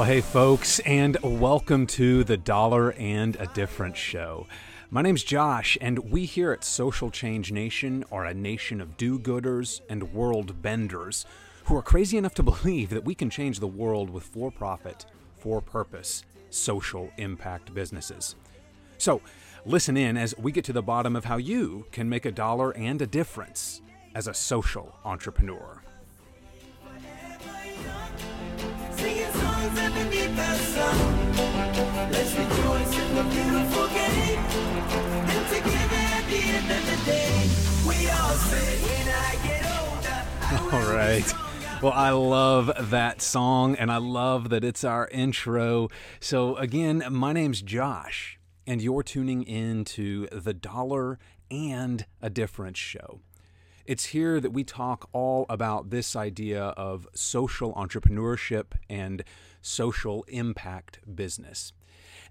Well, hey, folks, and welcome to the Dollar and a Difference Show. My name's Josh, and we here at Social Change Nation are a nation of do-gooders and world benders who are crazy enough to believe that we can change the world with for-profit, for-purpose, social impact businesses. So, listen in as we get to the bottom of how you can make a dollar and a difference as a social entrepreneur. Let's rejoice in the beautiful game, and together at the end of the day, we all say, when I get older, I will. All right. Well, I love that song, and I love that it's our intro. So again, my name's Josh, and you're tuning in to the Dollar and a Difference Show. It's here that we talk all about this idea of social entrepreneurship and social impact business.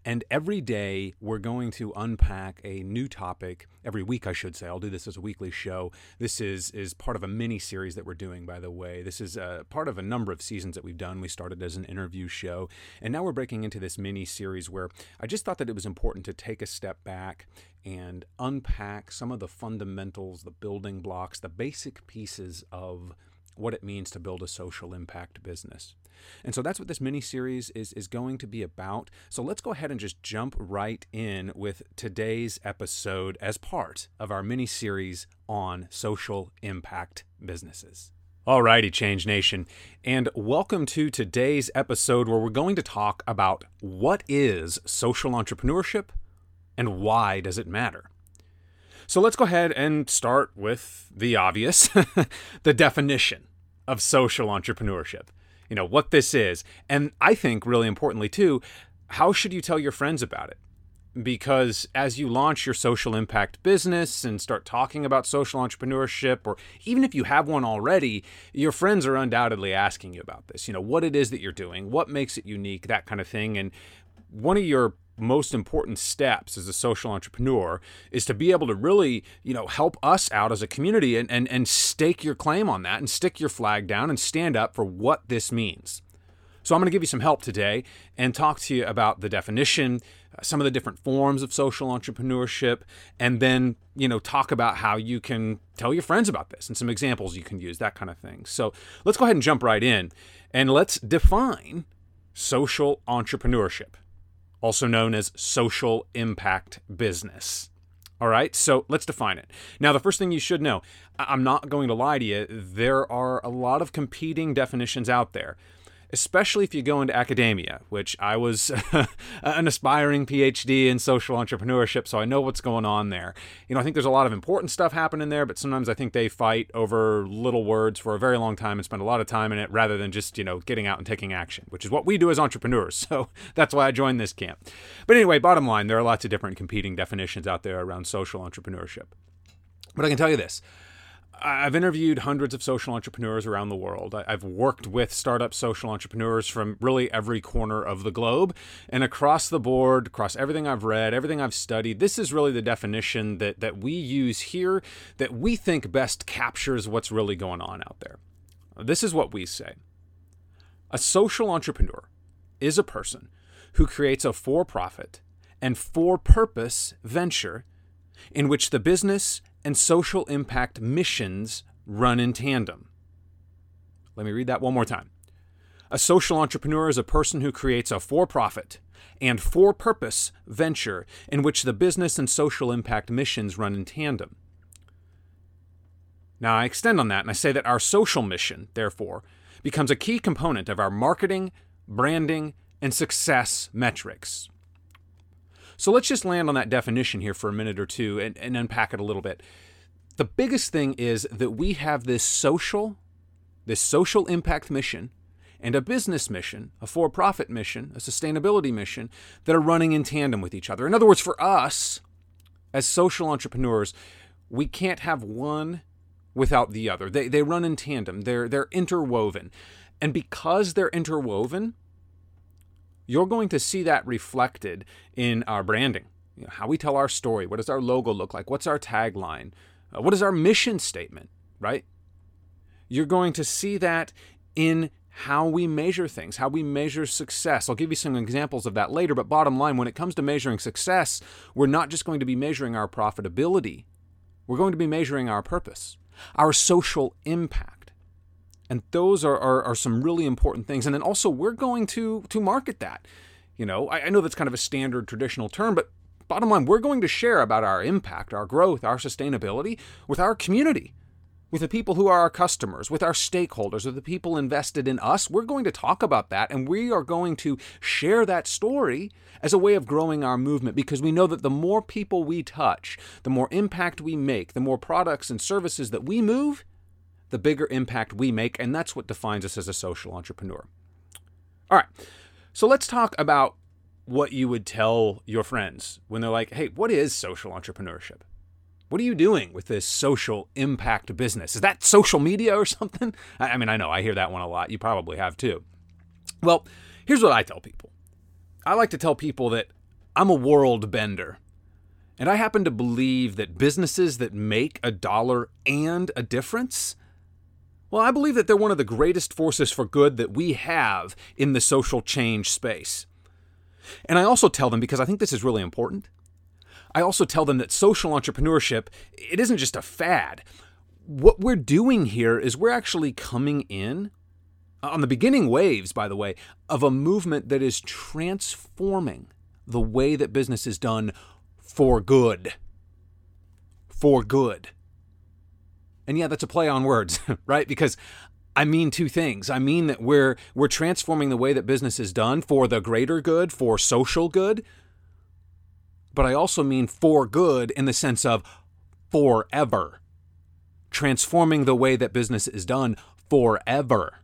And every day we're going to unpack a new topic, every week I should say. I'll do this as a weekly show. This is part of a mini-series that we're doing, by the way. This is part of a number of seasons that we've done. We started as an interview show, and now we're breaking into this mini-series where I just thought that it was important to take a step back and unpack some of the fundamentals, the building blocks, the basic pieces of what it means to build a social impact business. And so that's what this mini-series is going to be about. So let's go ahead and just jump right in with today's episode as part of our mini-series on social impact businesses. Alrighty, Change Nation, and welcome to today's episode where we're going to talk about what is social entrepreneurship and why does it matter? So let's go ahead and start with the obvious, the definition of social entrepreneurship. You know, what this is. And I think really importantly too, how should you tell your friends about it? Because as you launch your social impact business and start talking about social entrepreneurship, or even if you have one already, your friends are undoubtedly asking you about this. You know, what it is that you're doing, what makes it unique, that kind of thing. And one of your most important steps as a social entrepreneur is to be able to really, you know, help us out as a community and stake your claim on that and stick your flag down and stand up for what this means. So I'm going to give you some help today and talk to you about the definition, some of the different forms of social entrepreneurship, and then, you know, talk about how you can tell your friends about this and some examples you can use, that kind of thing. So let's go ahead and jump right in and let's define social entrepreneurship, also known as social impact business. All right, so let's define it. Now, the first thing you should know, I'm not going to lie to you, there are a lot of competing definitions out there, especially if you go into academia, which I was an aspiring PhD in social entrepreneurship, so I know what's going on there. You know, I think there's a lot of important stuff happening there, but sometimes I think they fight over little words for a very long time and spend a lot of time in it rather than just, you know, getting out and taking action, which is what we do as entrepreneurs. So that's why I joined this camp. But anyway, bottom line, there are lots of different competing definitions out there around social entrepreneurship. But I can tell you this. I've interviewed hundreds of social entrepreneurs around the world. I've worked with startup social entrepreneurs from really every corner of the globe, and across the board, across everything I've read, everything I've studied, this is really the definition that we use here that we think best captures what's really going on out there. This is what we say. A social entrepreneur is a person who creates a for-profit and for-purpose venture in which the business and social impact missions run in tandem. Let me read that one more time. A social entrepreneur is a person who creates a for-profit and for-purpose venture in which the business and social impact missions run in tandem. Now, I extend on that and I say that our social mission, therefore, becomes a key component of our marketing, branding, and success metrics. So let's just land on that definition here for a minute or two and unpack it a little bit. The biggest thing is that we have this social impact mission and a business mission, a for-profit mission, a sustainability mission that are running in tandem with each other. In other words, for us as social entrepreneurs, we can't have one without the other. They run in tandem. They're interwoven. And because they're interwoven, you're going to see that reflected in our branding, you know, how we tell our story. What does our logo look like? What's our tagline? What is our mission statement, right? You're going to see that in how we measure things, how we measure success. I'll give you some examples of that later, but bottom line, when it comes to measuring success, we're not just going to be measuring our profitability. We're going to be measuring our purpose, our social impact. And those are some really important things. And then also we're going to market that. You know, I know that's kind of a standard traditional term, but bottom line, we're going to share about our impact, our growth, our sustainability with our community, with the people who are our customers, with our stakeholders, with the people invested in us. We're going to talk about that, and we are going to share that story as a way of growing our movement, because we know that the more people we touch, the more impact we make, the more products and services that we move, the bigger impact we make, and that's what defines us as a social entrepreneur. All right. So let's talk about what you would tell your friends when they're like, hey, what is social entrepreneurship? What are you doing with this social impact business? Is that social media or something? I mean, I know I hear that one a lot. You probably have too. Well, here's what I tell people. I like to tell people that I'm a world bender. And I happen to believe that businesses that make a dollar and a difference, well, I believe that they're one of the greatest forces for good that we have in the social change space. And I also tell them, because I think this is really important, I also tell them that social entrepreneurship, it isn't just a fad. What we're doing here is we're actually coming in on the beginning waves, by the way, of a movement that is transforming the way that business is done for good. For good. And yeah, that's a play on words, right? Because I mean two things. I mean that we're transforming the way that business is done for the greater good, for social good. But I also mean for good in the sense of forever. Transforming the way that business is done forever.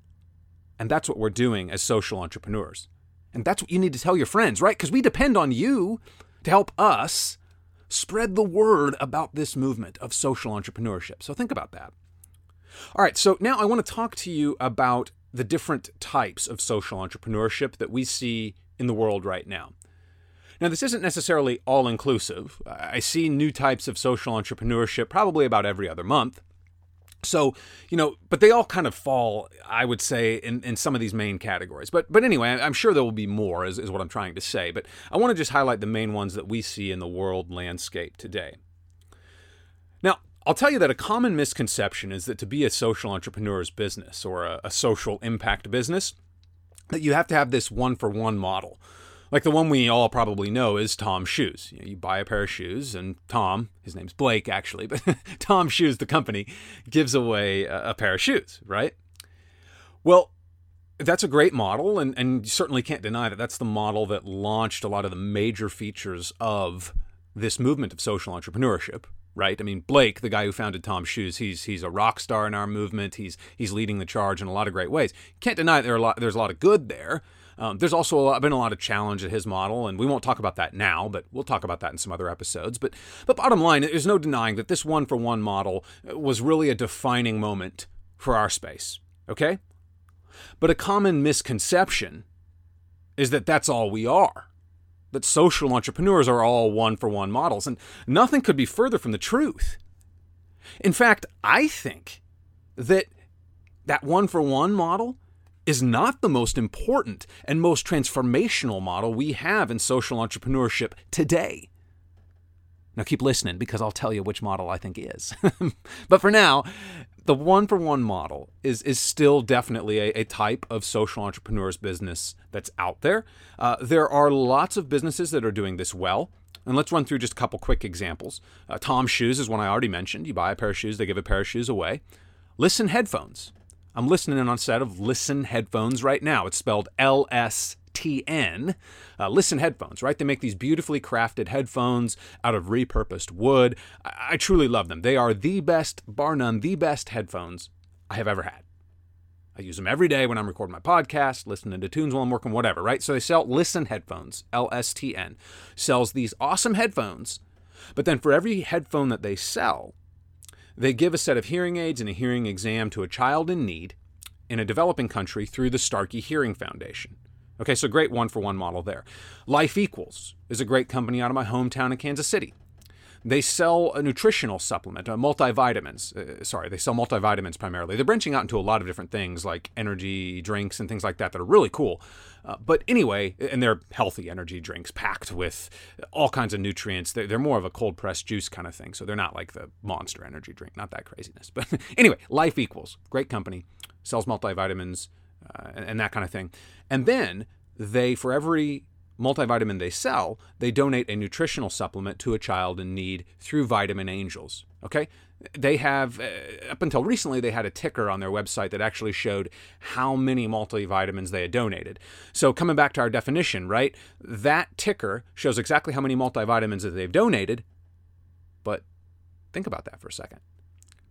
And that's what we're doing as social entrepreneurs. And that's what you need to tell your friends, right? Because we depend on you to help us spread the word about this movement of social entrepreneurship. So think about that. All right, so now I want to talk to you about the different types of social entrepreneurship that we see in the world right now. Now, this isn't necessarily all-inclusive. I see new types of social entrepreneurship probably about every other month. So, you know, but they all kind of fall, I would say, in some of these main categories. But anyway, I'm sure there will be more is what I'm trying to say. But I want to just highlight the main ones that we see in the world landscape today. Now, I'll tell you that a common misconception is that to be a social entrepreneur's business or a social impact business, that you have to have this one-for-one model. Like the one we all probably know is TOMS Shoes. You buy a pair of shoes and Tom, his name's Blake actually, but TOMS Shoes, the company, gives away a pair of shoes, right? Well, that's a great model, and you certainly can't deny that that's the model that launched a lot of the major features of this movement of social entrepreneurship, right? I mean, Blake, the guy who founded TOMS Shoes, he's a rock star in our movement. He's leading the charge in a lot of great ways. Can't deny there's a lot of good there. There's also been a lot of challenge at his model, and we won't talk about that now, but we'll talk about that in some other episodes. But bottom line, there's no denying that this one-for-one model was really a defining moment for our space, okay? But a common misconception is that that's all we are, that social entrepreneurs are all one-for-one models, and nothing could be further from the truth. In fact, I think that one-for-one model is not the most important and most transformational model we have in social entrepreneurship today. Now keep listening, because I'll tell you which model I think is. But for now, the one-for-one model is still definitely a type of social entrepreneur's business that's out there. There are lots of businesses that are doing this well. And let's run through just a couple quick examples. TOMS Shoes is one I already mentioned. You buy a pair of shoes, they give a pair of shoes away. Listen Headphones. I'm listening in on a set of Listen Headphones right now. It's spelled LSTN. Listen Headphones, right? They make these beautifully crafted headphones out of repurposed wood. I truly love them. They are the best, bar none, the best headphones I have ever had. I use them every day when I'm recording my podcast, listening to tunes while I'm working, whatever, right? So they sell Listen Headphones, LSTN. Sells these awesome headphones, but then for every headphone that they sell, they give a set of hearing aids and a hearing exam to a child in need in a developing country through the Starkey Hearing Foundation. Okay, so great one-for-one model there. Life Equals is a great company out of my hometown in Kansas City. They sell a nutritional supplement, multivitamins. They sell multivitamins primarily. They're branching out into a lot of different things like energy drinks and things like that that are really cool. But anyway, and they're healthy energy drinks packed with all kinds of nutrients. They're more of a cold pressed juice kind of thing. So they're not like the Monster energy drink, not that craziness. But anyway, Life Equals, great company, sells multivitamins and that kind of thing. And then for every multivitamin they sell, they donate a nutritional supplement to a child in need through Vitamin Angels. Okay, they have up until recently they had a ticker on their website that actually showed how many multivitamins they had donated. So coming back to our definition, right? That ticker shows exactly how many multivitamins that they've donated. But think about that for a second.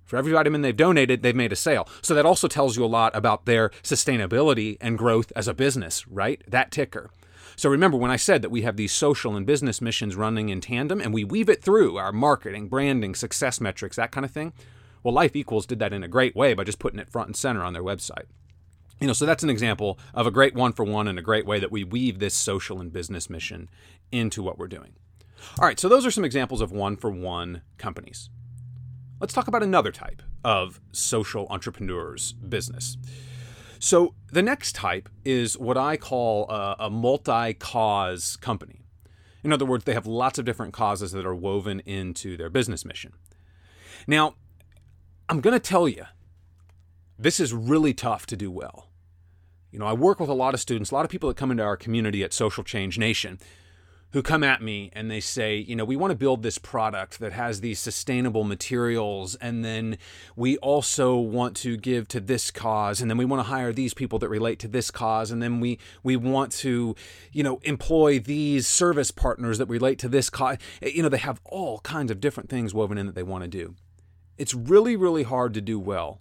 For every vitamin they've donated, they've made a sale. So that also tells you a lot about their sustainability and growth as a business, right? That ticker. So remember when I said that we have these social and business missions running in tandem and we weave it through our marketing, branding, success metrics, that kind of thing? Well, Life Equals did that in a great way by just putting it front and center on their website. You know, so that's an example of a great one-for-one and a great way that we weave this social and business mission into what we're doing. All right, so those are some examples of one-for-one companies. Let's talk about another type of social entrepreneurs business. So the next type is what I call a multi-cause company. In other words, they have lots of different causes that are woven into their business mission. Now, I'm going to tell you, this is really tough to do well. You know, I work with a lot of students, a lot of people that come into our community at Social Change Nation who come at me and they say, you know, we want to build this product that has these sustainable materials, and then we also want to give to this cause, and then we want to hire these people that relate to this cause, and then we want to, you know, employ these service partners that relate to this cause. You know, they have all kinds of different things woven in that they want to do. It's really, really hard to do well.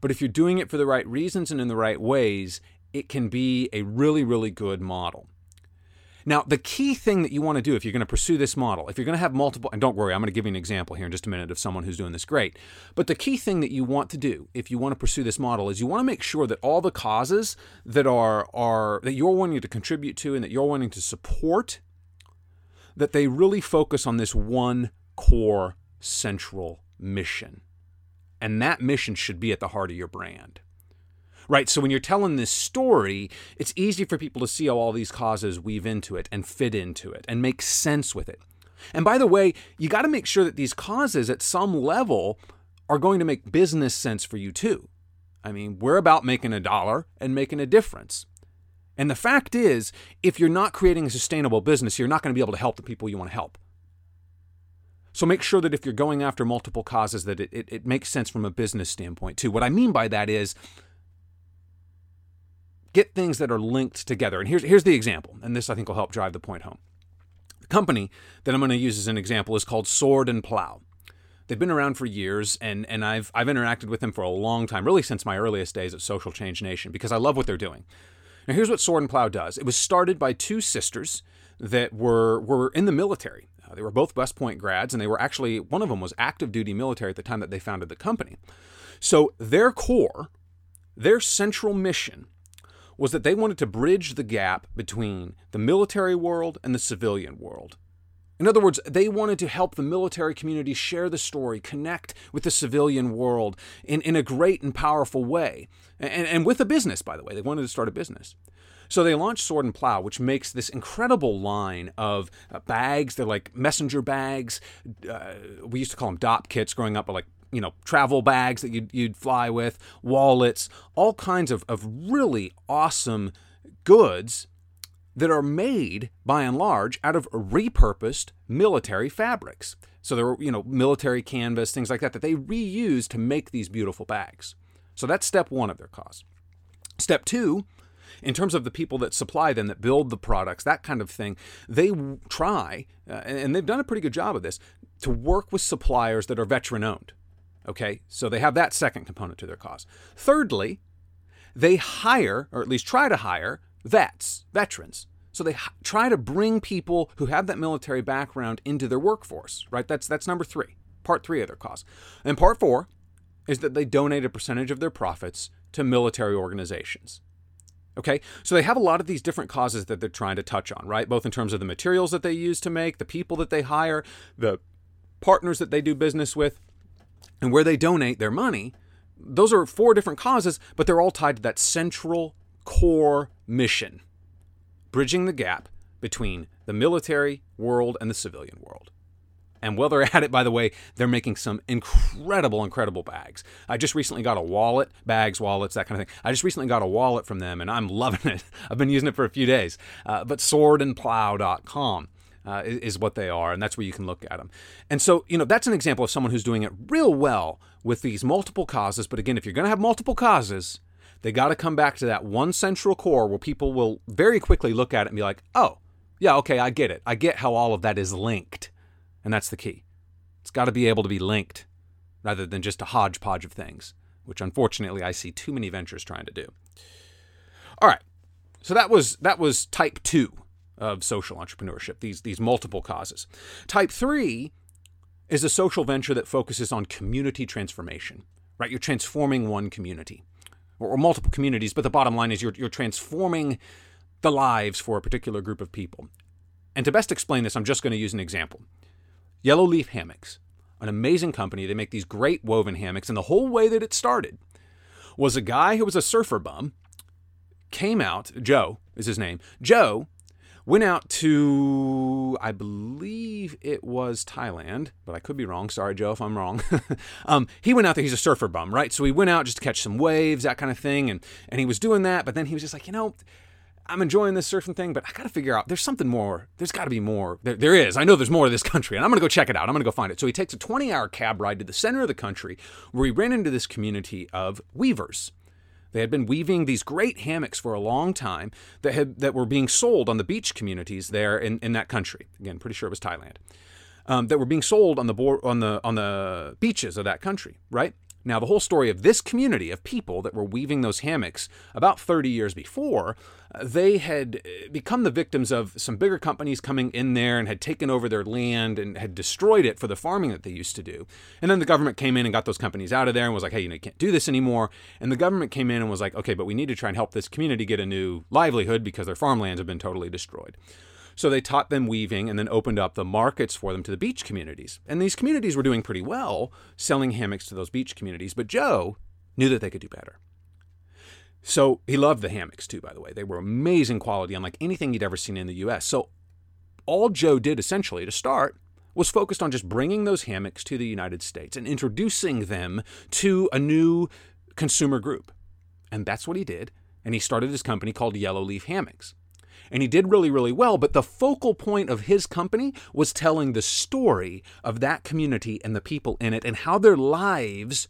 But if you're doing it for the right reasons and in the right ways, it can be a really, really good model. Now, the key thing that you want to do if you're going to pursue this model, if you're going to have multiple, and don't worry, I'm going to give you an example here in just a minute of someone who's doing this great, but the key thing that you want to do if you want to pursue this model is you want to make sure that all the causes that are that you're wanting to contribute to and that you're wanting to support, that they really focus on this one core central mission. And that mission should be at the heart of your brand. Right, so when you're telling this story, it's easy for people to see how all these causes weave into it and fit into it and make sense with it. And by the way, you got to make sure that these causes at some level are going to make business sense for you too. I mean, we're about making a dollar and making a difference. And the fact is, if you're not creating a sustainable business, you're not going to be able to help the people you want to help. So make sure that if you're going after multiple causes, that it makes sense from a business standpoint too. What I mean by that is, get things that are linked together. And here's the example, and this I think will help drive the point home. The company that I'm going to use as an example is called Sword & Plow. They've been around for years, and I've interacted with them for a long time, really since my earliest days at Social Change Nation, because I love what they're doing. Now, here's what Sword & Plow does. It was started by two sisters that were in the military. They were both West Point grads, and they were actually, one of them was active duty military at the time that they founded the company. So their core, their central mission was that they wanted to bridge the gap between the military world and the civilian world. In other words, they wanted to help the military community share the story, connect with the civilian world in a great and powerful way. And with a business, by the way. They wanted to start a business. So they launched Sword & Plow, which makes this incredible line of bags. They're like messenger bags. We used to call them DOP kits growing up, but like, you know, travel bags that you'd fly with, wallets, all kinds of really awesome goods that are made, by and large, out of repurposed military fabrics. So there were, you know, military canvas, things like that they reuse to make these beautiful bags. So that's step one of their cause. Step two, in terms of the people that supply them, that build the products, that kind of thing, they try, and they've done a pretty good job of this, to work with suppliers that are veteran-owned. Okay, so they have that second component to their cause. Thirdly, they hire, or at least try to hire, veterans. So they try to bring people who have that military background into their workforce, right? That's number three, part three of their cause. And part four is that they donate a percentage of their profits to military organizations. Okay, so they have a lot of these different causes that they're trying to touch on, right? Both in terms of the materials that they use to make, the people that they hire, the partners that they do business with, and where they donate their money. Those are four different causes, but they're all tied to that central core mission, bridging the gap between the military world and the civilian world. And while they're at it, by the way, they're making some incredible, incredible bags. I just recently got a wallet, bags, wallets, that kind of thing. I just recently got a wallet from them, and I'm loving it. I've been using it for a few days. But swordandplow.com is what they are, and that's where you can look at them. And so, you know, that's an example of someone who's doing it real well with these multiple causes. But again, if you're going to have multiple causes, they got to come back to that one central core where people will very quickly look at it and be like, oh, yeah, okay, I get it. I get how all of that is linked. And that's the key. It's got to be able to be linked rather than just a hodgepodge of things, which unfortunately I see too many ventures trying to do. All right. So that was type 2 of social entrepreneurship, these multiple causes. Type 3 is a social venture that focuses on community transformation, right? You're transforming one community or multiple communities, but the bottom line is you're transforming the lives for a particular group of people. And to best explain this, I'm just going to use an example. Yellow Leaf Hammocks, an amazing company. They make these great woven hammocks. And the whole way that it started was a guy who was a surfer bum came out, Joe is his name. Joe went out to, I believe it was Thailand, but I could be wrong. Sorry, Joe, if I'm wrong. He went out there. He's a surfer bum, right? So he went out just to catch some waves, that kind of thing. And he was doing that. But then he was just like, you know, I'm enjoying this surfing thing, but I got to figure out, there's something more. There's got to be more. There is. I know there's more to this country, and I'm going to go check it out. I'm going to go find it. So he takes a 20-hour cab ride to the center of the country where he ran into this community of weavers. They had been weaving these great hammocks for a long time that were being sold on the beach communities there in that country. Again, pretty sure it was Thailand. That were being sold on the beaches of that country, right? Now, the whole story of this community of people that were weaving those hammocks about 30 years before, they had become the victims of some bigger companies coming in there and had taken over their land and had destroyed it for the farming that they used to do. And then the government came in and got those companies out of there and was like, hey, you know, you can't do this anymore. And the government came in and was like, okay, but we need to try and help this community get a new livelihood because their farmlands have been totally destroyed. So they taught them weaving and then opened up the markets for them to the beach communities. And these communities were doing pretty well selling hammocks to those beach communities. But Joe knew that they could do better. So he loved the hammocks too, by the way. They were amazing quality, unlike anything he'd ever seen in the U.S. So all Joe did essentially to start was focused on just bringing those hammocks to the United States and introducing them to a new consumer group. And that's what he did. And he started his company called Yellow Leaf Hammocks. And he did really, really well. But the focal point of his company was telling the story of that community and the people in it and how their lives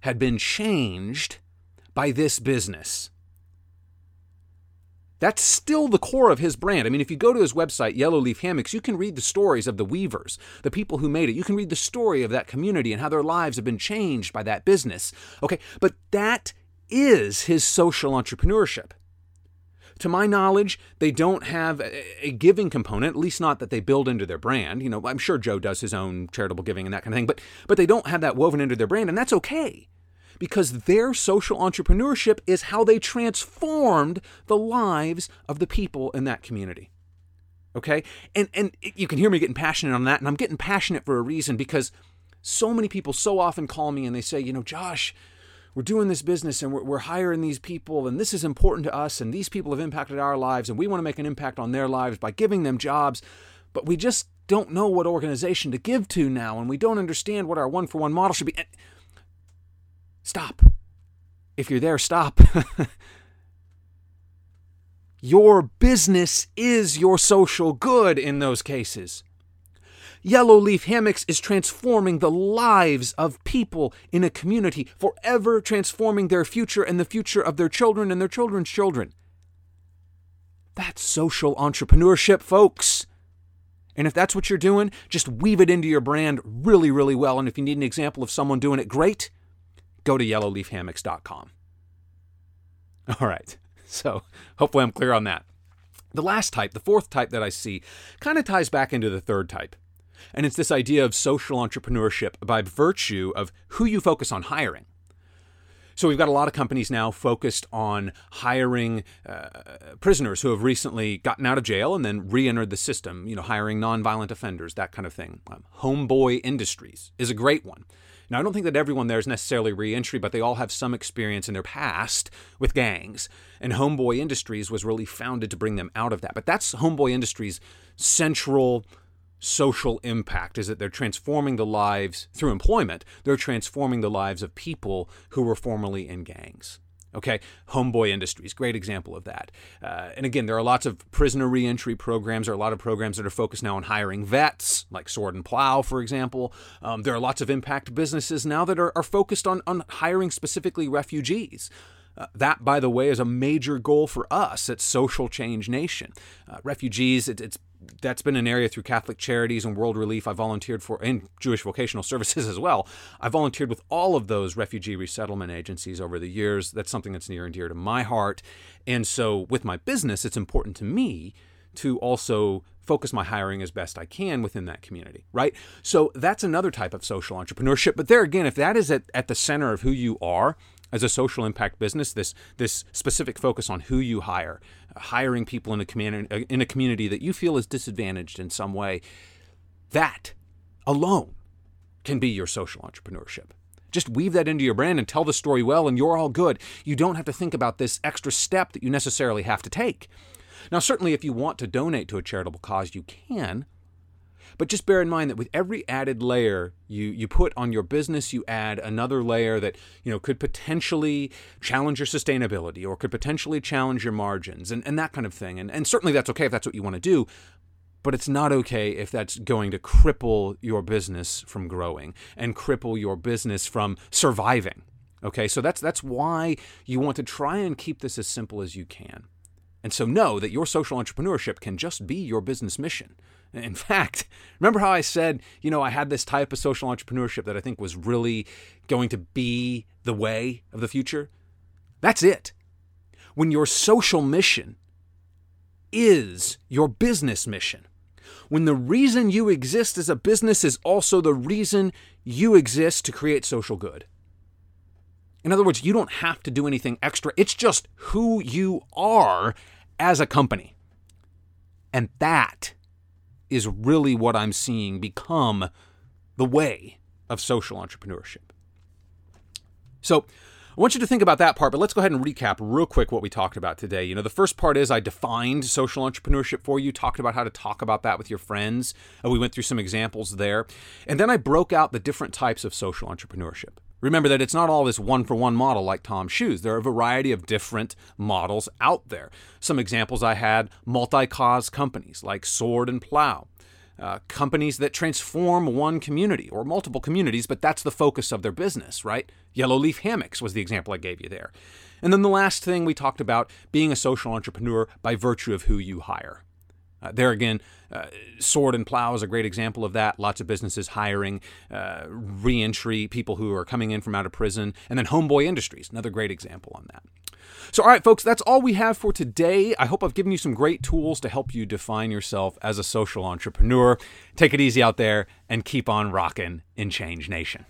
had been changed by this business. That's still the core of his brand. I mean, if you go to his website, Yellow Leaf Hammocks, you can read the stories of the weavers, the people who made it. You can read the story of that community and how their lives have been changed by that business. Okay, but that is his social entrepreneurship. To my knowledge, they don't have a giving component, at least not that they build into their brand. You know, I'm sure Joe does his own charitable giving and that kind of thing, but they don't have that woven into their brand, and that's okay because their social entrepreneurship is how they transformed the lives of the people in that community. Okay? And you can hear me getting passionate on that, and I'm getting passionate for a reason because so many people so often call me and they say, you know, Josh, we're doing this business and we're hiring these people and this is important to us and these people have impacted our lives and we want to make an impact on their lives by giving them jobs, but we just don't know what organization to give to now and we don't understand what our one-for-one model should be. Stop. If you're there, stop. Your business is your social good in those cases. Yellow Leaf Hammocks is transforming the lives of people in a community, forever transforming their future and the future of their children and their children's children. That's social entrepreneurship, folks. And if that's what you're doing, just weave it into your brand really, really well. And if you need an example of someone doing it great, go to yellowleafhammocks.com. All right. So hopefully I'm clear on that. The last type, the fourth type that I see, kind of ties back into the third type. And it's this idea of social entrepreneurship by virtue of who you focus on hiring. So we've got a lot of companies now focused on hiring prisoners who have recently gotten out of jail and then re-entered the system, you know, hiring nonviolent offenders, that kind of thing. Homeboy Industries is a great one. Now, I don't think that everyone there is necessarily re-entry, but they all have some experience in their past with gangs. And Homeboy Industries was really founded to bring them out of that. But that's Homeboy Industries' central social impact, is that they're transforming the lives through employment. They're transforming the lives of people who were formerly in gangs. Okay, Homeboy Industries, great example of that. And again, there are lots of prisoner reentry programs. There are a lot of programs that are focused now on hiring vets, like Sword and Plow, for example. There are lots of impact businesses now that are focused on hiring specifically refugees. That, by the way, is a major goal for us at Social Change Nation. Refugees, that's been an area through Catholic Charities and World Relief I volunteered for, and Jewish Vocational Services as well. I volunteered with all of those refugee resettlement agencies over the years. That's something that's near and dear to my heart. And so with my business, it's important to me to also focus my hiring as best I can within that community, right? So that's another type of social entrepreneurship. But there again, if that is at the center of who you are as a social impact business, this specific focus on who you hire, hiring people in a community that you feel is disadvantaged in some way, that alone can be your social entrepreneurship. Just weave that into your brand and tell the story well, and you're all good. You don't have to think about this extra step that you necessarily have to take. Now, certainly if you want to donate to a charitable cause, you can. But just bear in mind that with every added layer you put on your business, you add another layer that, you know, could potentially challenge your sustainability or could potentially challenge your margins and that kind of thing. And certainly that's okay if that's what you want to do, but it's not okay if that's going to cripple your business from growing and cripple your business from surviving. Okay, so that's why you want to try and keep this as simple as you can. And so know that your social entrepreneurship can just be your business mission. In fact, remember how I said, you know, I had this type of social entrepreneurship that I think was really going to be the way of the future? That's it. When your social mission is your business mission, when the reason you exist as a business is also the reason you exist to create social good. In other words, you don't have to do anything extra. It's just who you are as a company. And that is really what I'm seeing become the way of social entrepreneurship. So I want you to think about that part, but let's go ahead and recap real quick what we talked about today. You know, the first part is I defined social entrepreneurship for you, talked about how to talk about that with your friends. We went through some examples there. And then I broke out the different types of social entrepreneurship. Remember that it's not all this one-for-one model like TOMS Shoes. There are a variety of different models out there. Some examples I had, multi-cause companies like Sword and Plow, companies that transform one community or multiple communities, but that's the focus of their business, right? Yellow Leaf Hammocks was the example I gave you there. And then the last thing we talked about, being a social entrepreneur by virtue of who you hire. There again, Sword and Plow is a great example of that. Lots of businesses hiring reentry, people who are coming in from out of prison. And then Homeboy Industries, another great example on that. So, all right, folks, that's all we have for today. I hope I've given you some great tools to help you define yourself as a social entrepreneur. Take it easy out there and keep on rocking in Change Nation.